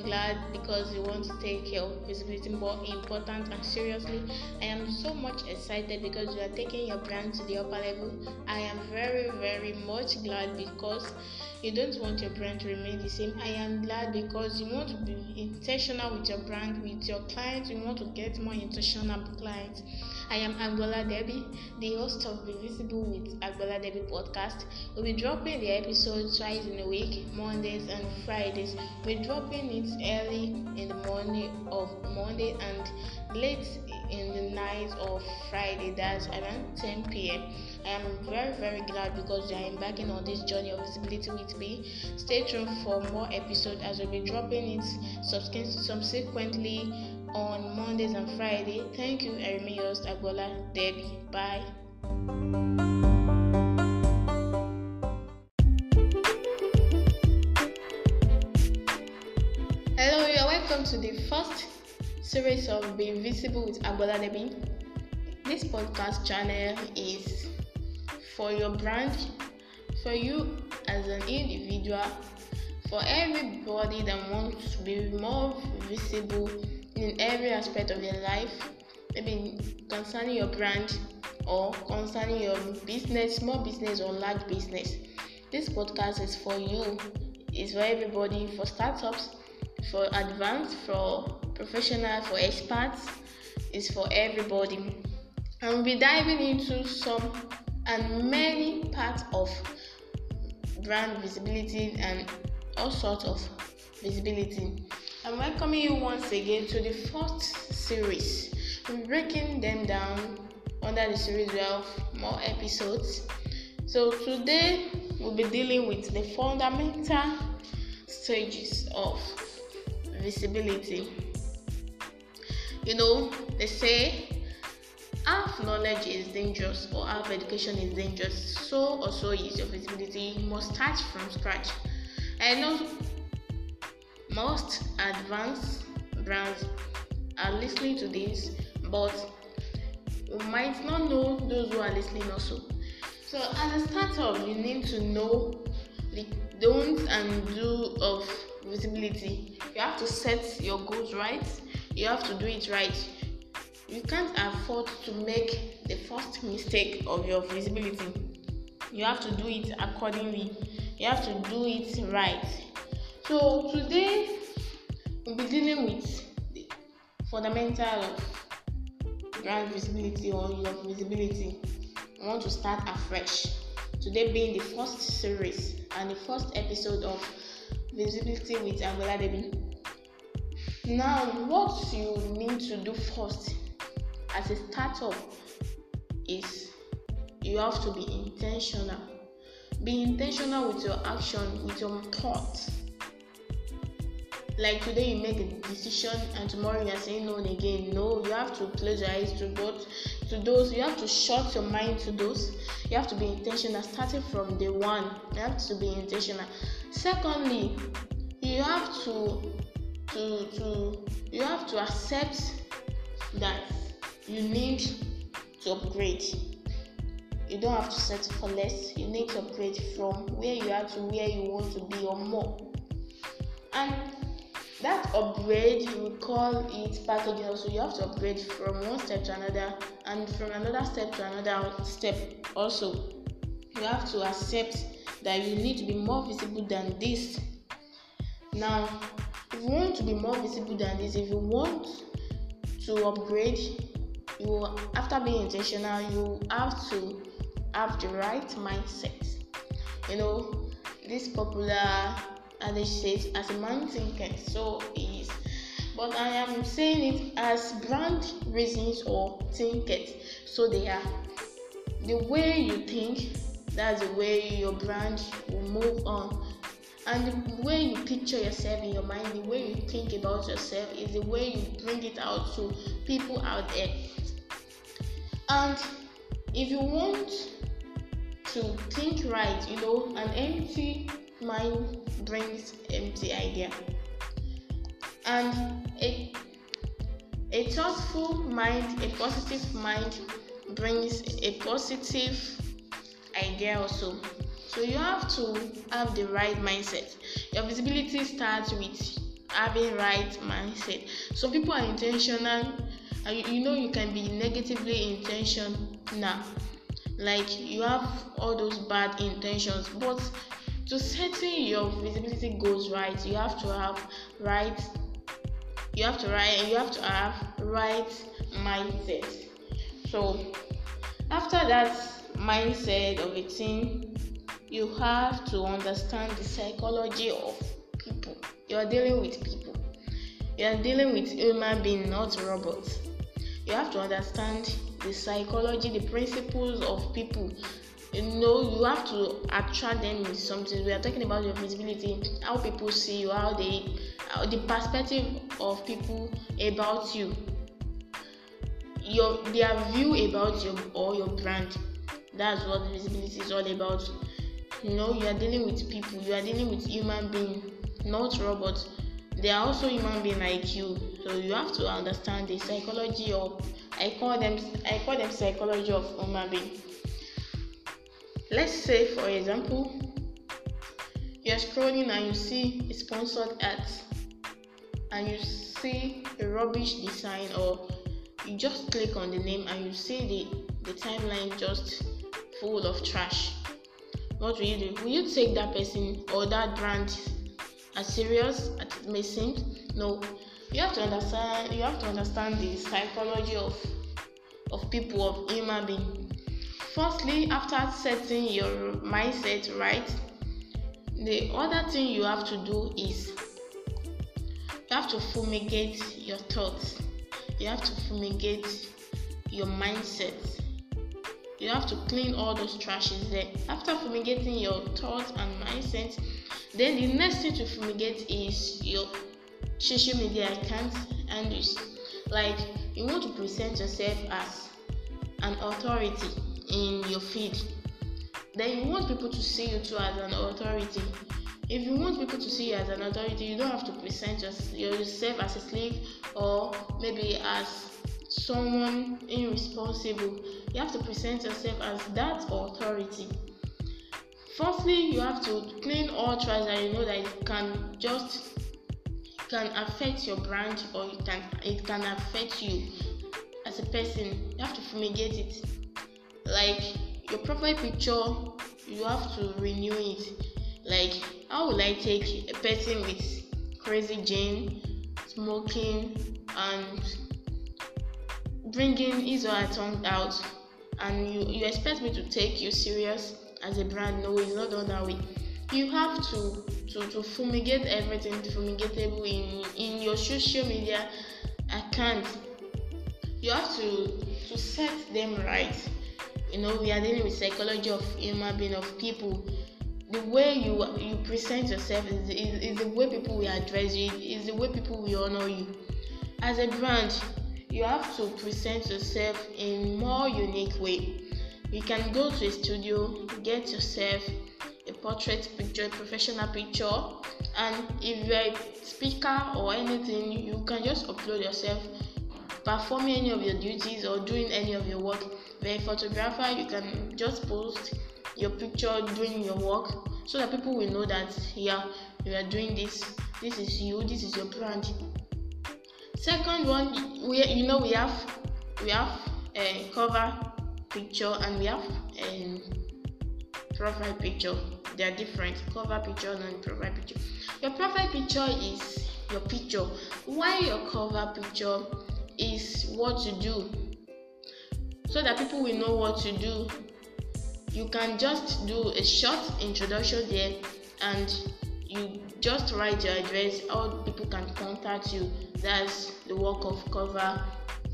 am glad because you want to take care of visibility more important and seriously. I am so much excited because you are taking your brand to the upper level. I am very much glad because you don't want your brand to remain the same. I am glad because you want to be intentional with your brand, with your clients. You want to get more intentional with clients. I am Agbola Debbie, the host of Be Visible with Agbola Debbie podcast. We'll be dropping the episode twice in a week, Mondays and Fridays. We're dropping it early in the morning of Monday and late in the night of Friday, that's around 10 p.m. I am very glad because you are embarking on this journey of visibility with me. Stay tuned for more episodes as we'll be dropping it subsequently on Mondays and Friday. Thank you, I remain your host, Agbola Debbie. Bye. Hello, you are welcome to the first series of Being Visible with Agbola Debbie. This podcast channel is for your brand, for you as an individual, for everybody that wants to be more visible in every aspect of their life, maybe concerning your brand or concerning your business, small business or large business. This podcast is for you, it's for everybody, for startups, for advanced, for professional, for experts, it's for everybody. And we'll be diving into some and many parts of brand visibility and all sorts of visibility. I'm welcoming you once again to the first series. We're breaking them down under the series. We have more episodes. So today we'll be dealing with the fundamental stages of visibility. You know, they say half knowledge is dangerous or half education is dangerous. So or so is your visibility. You must start from scratch. I know most advanced brands are listening to this, but you might not know those who are listening also. So as a startup, you need to know the don'ts and do of visibility. You have to set your goals right. You have to do it right. You can't afford to make the first mistake of your visibility. You have to do it accordingly. You have to do it right. So today we'll be dealing with the fundamental of brand visibility or your visibility. I want to start afresh. Today being the first series and the first episode of Visibility with Agbola Debbie. Now, what you need to do first as a startup is you have to be intentional. Be intentional with your action, with your thoughts. Like today, you make a decision, and tomorrow you are saying no again. No, you have to close your eyes to those. You have to shut your mind to those. You have to be intentional, starting from day one. You have to be intentional. Secondly, you have to accept that you need to upgrade. You don't have to settle for less. You need to upgrade from where you are to where you want to be or more. And that upgrade, we call it packaging also. You have to upgrade from one step to another and from another step to another step also. You have to accept that you need to be more visible than this. Now, if you want to be more visible than this, if you want to upgrade, you, after being intentional, you have to have the right mindset. You know, this popular adage says, as a man thinketh, so he is. But I am saying it as brand reasons or thinketh. So they are. The way you think, that's the way your brand will move on. And the way you picture yourself in your mind, the way you think about yourself is the way you bring it out to people out there. And if you want to think right, you know, an empty mind brings empty idea. And a thoughtful mind, a positive mind brings a positive idea also. So you have to have the right mindset. Your visibility starts with having right mindset. So people are intentional, and you can be negatively intentional. Like you have all those bad intentions, but to setting your visibility goals right, you have to have right. You have to have right mindset. So after that mindset of a thing, you have to understand the psychology of people. You are dealing with people. You are dealing with human beings, not robots. You have to understand the psychology, the principles of people. You have to attract them with something. We are talking about your visibility, how people see you, the perspective of people about you, their view about you or your brand. That's what visibility is all about. You are dealing with people. You are dealing with human beings, not robots. They are also human beings like you. So you have to understand the psychology of. I call them psychology of human being. Let's say, for example, you are scrolling and you see a sponsored ad, and you see a rubbish design, or you just click on the name and you see the timeline just full of trash. What will you do? Will you take that person or that brand as serious as it may seem? No. You have to understand the psychology of people, of human being. Firstly, after setting your mindset right, the other thing you have to do is you have to fumigate your thoughts. You have to fumigate your mindset. You have to clean all those trashes there. After fumigating your thoughts and mindset, then the next thing to fumigate is your social media accounts and this. Like, you want to present yourself as an authority in your feed. Then you want people to see you too as an authority. If you want people to see you as an authority, you don't have to present yourself as a slave or maybe as someone irresponsible. You have to present yourself as that authority. Firstly, you have to clean all trash that you know that it can affect your brand, or it can affect you as a person. You have to fumigate it. Like your profile picture, you have to renew it. Like, how will I take a person with crazy gene, smoking, and bringing his or her tongue out, and you expect me to take you serious as a brand? No, it's not done that way. You have to fumigate everything fumigatable in your social media account. You have to set them right. We are dealing with psychology of human being, of people. The way you present yourself is the way people will address you, is the way people will honor you. As a brand, you have to present yourself in more unique way. You can go to a studio, get yourself a portrait picture, a professional picture, and if you're a speaker or anything, you can just upload yourself performing any of your duties or doing any of your work. If you're a photographer, you can just post your picture doing your work so that people will know that you are doing this. This is you. This is your brand. Second one, we have a cover picture and we have a profile picture. They are different, cover picture and profile picture. Your profile picture is your picture, while your cover picture is what you do, so that people will know what you do. You can just do a short introduction there, and you just write your address, how people can contact you. That's the work of cover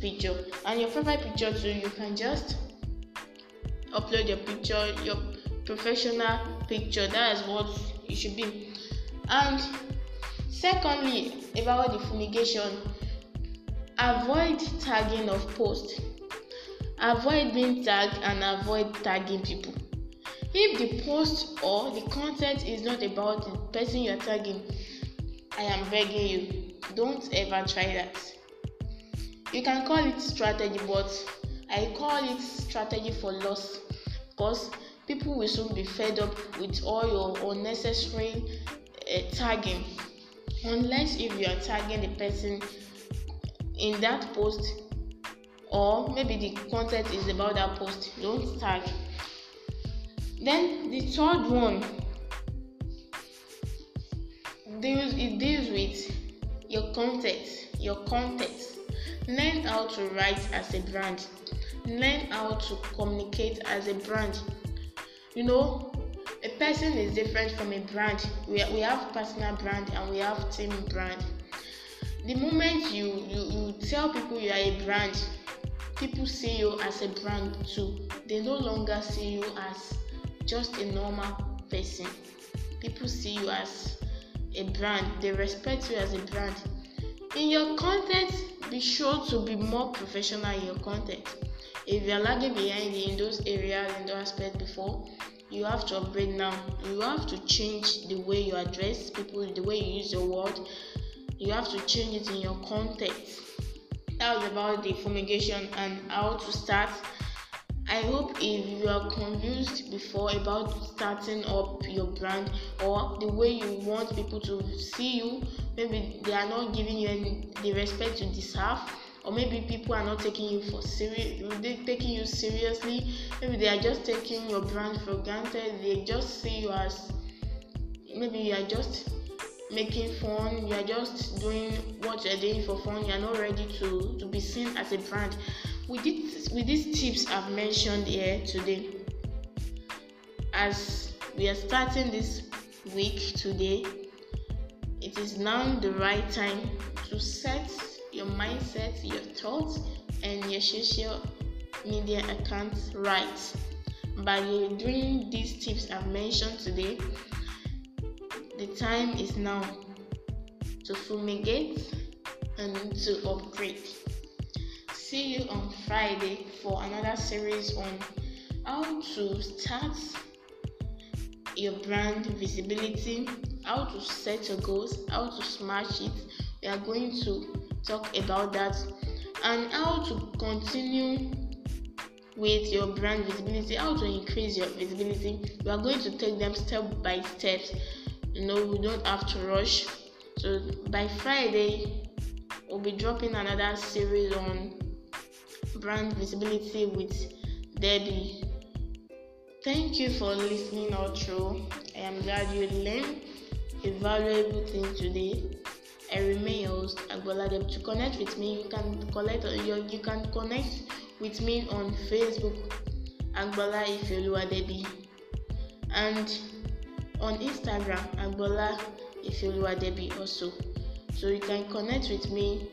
picture. And your profile picture too, you can just upload your picture, your professional picture. That is what you should be. And secondly, about the fumigation, avoid tagging of posts. Avoid being tagged and avoid tagging people. If the post or the content is not about the person you are tagging, I am begging you, don't ever try that. You can call it strategy, but I call it strategy for loss, because people will soon be fed up with all your unnecessary tagging. unless if you are tagging the person in that post, or maybe the content is about that post. Don't tag. Then the third one deals with your context. Learn how to write as a brand. Learn how to communicate as a brand. You know, a person is different from a brand. We have personal brand and we have team brand. The moment you tell people you are a brand, people see you as a brand too. They no longer see you as just a normal person. People see you as a brand. They respect you as a brand. In your content, be sure to be more professional in your content. If you are lagging behind in those areas, in those aspects before, you have to upgrade now. You have to change the way you address people, the way you use your word. You have to change it in your context. That was about the fumigation and how to start. I hope if you are confused before about starting up your brand or the way you want people to see you, maybe they are not giving you the respect you deserve, or maybe people are not taking you seriously. Maybe they are just taking your brand for granted. They just see you as, maybe you are just making fun, you are just doing what you are doing for fun. You are not ready to be seen as a brand. With these tips I've mentioned here today, as we are starting this week today, it is now the right time to set your mindset, your thoughts, and your social media accounts right. By doing these tips I've mentioned today, the time is now to fumigate and to upgrade. See you on Friday for another series on how to start your brand visibility, how to set your goals, how to smash it. We are going to talk about that, and how to continue with your brand visibility, how to increase your visibility. We are going to take them step by step. You know, we don't have to rush. So by Friday, we'll be dropping another series on brand visibility with Debbie. Thank you for listening all through. I am glad you learned a valuable thing today. I remain your host, Agbola Debbie. To connect with me, you can connect with me on Facebook, Agbola Ifeoluwa Debbie, and on Instagram, Agbola Ifeoluwa Debbie also. So you can connect with me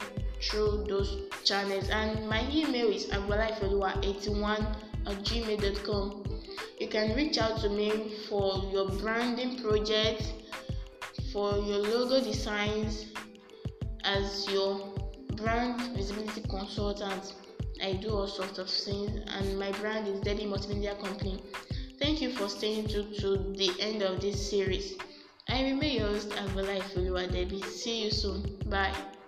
through those channels, and my email is agbolaifelua81@gmail.com. You can reach out to me for your branding project, for your logo designs. As your brand visibility consultant, I do all sorts of things, and my brand is Debbie Multimedia Company. Thank you for staying tuned to the end of this series. I remain your host, Agbola Ifeoluwa Debbie. See you soon. Bye.